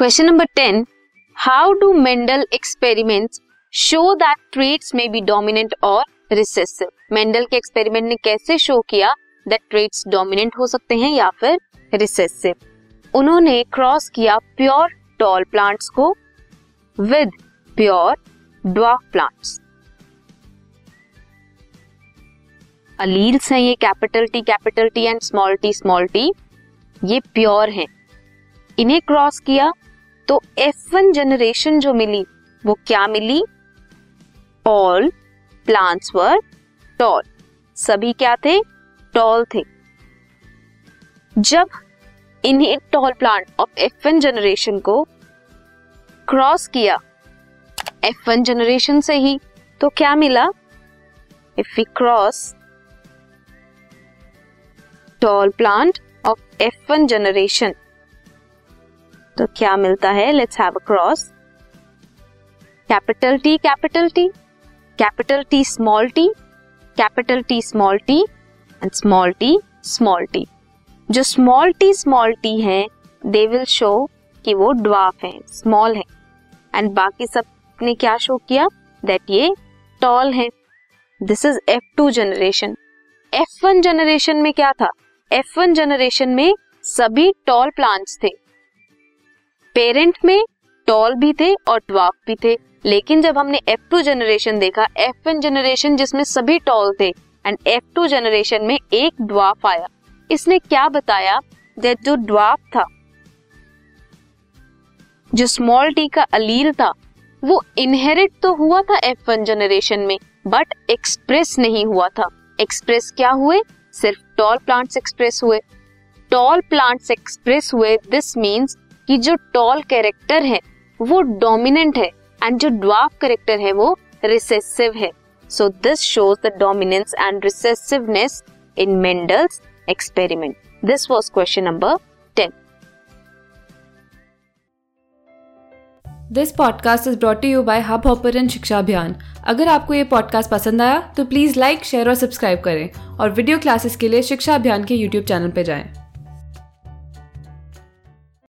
Question number 10, how do Mendel experiments show that traits may be dominant और recessive. Mendel के experiment ने कैसे show किया that traits dominant हो सकते हैं या फिर रिसेसिव। उन्होंने क्रॉस किया प्योर टॉल प्लांट्स को with pure dwarf plants. Alleles हैं ये capital T and small T, ये प्योर हैं। इन्हें क्रॉस किया तो F1 जनरेशन जो मिली वो क्या मिली, ऑल प्लांट्स वर टॉल, सभी क्या थे, टॉल थे। जब इन्हें tall plant of F1 generation को क्रॉस किया F1 जनरेशन से ही तो क्या मिला, if we cross tall plant of F1 generation तो क्या मिलता है, let's have a cross capital T small T, and small T small T. जो स्मॉल टी हैं दे विल शो कि वो ड्वार्फ हैं, स्मॉल हैं, एंड बाकी सब ने क्या शो किया दैट ये टॉल हैं। This is F2 generation. F1 generation में क्या था, F1 जनरेशन में सभी टॉल प्लांट्स थे, पेरेंट में टॉल भी थे और ड्वार्फ भी थे। लेकिन जब हमने F2 जनरेशन देखा, F1 जनरेशन जिसमें सभी टॉल थे एंड F2 जनरेशन में एक ड्वार्फ आया, इसने क्या बताया दैट जो ड्वार्फ था, जो स्मॉल टी का अलील था, वो इनहेरिट तो हुआ था F1 जनरेशन में बट एक्सप्रेस नहीं हुआ था। एक्सप्रेस क्या हुए, सिर्फ टॉल प्लांट्स एक्सप्रेस हुए। दिस मींस कि जो टॉल कैरेक्टर है वो डोमिनेंट है एंड जो ड्वार्फ कैरेक्टर है वो रिसेसिव है। So this shows the dominance and recessiveness in Mendel's experiment. This was question number 10। This podcast is brought to you by Hub Hopper and Shiksha Abhiyan. अगर आपको ये पॉडकास्ट पसंद आया तो प्लीज़ लाइक, शेयर और सब्सक्राइब करें और वीडियो क्लासेस के लिए शिक्षा अभियान के यूट्यूब चैनल पर जाएं।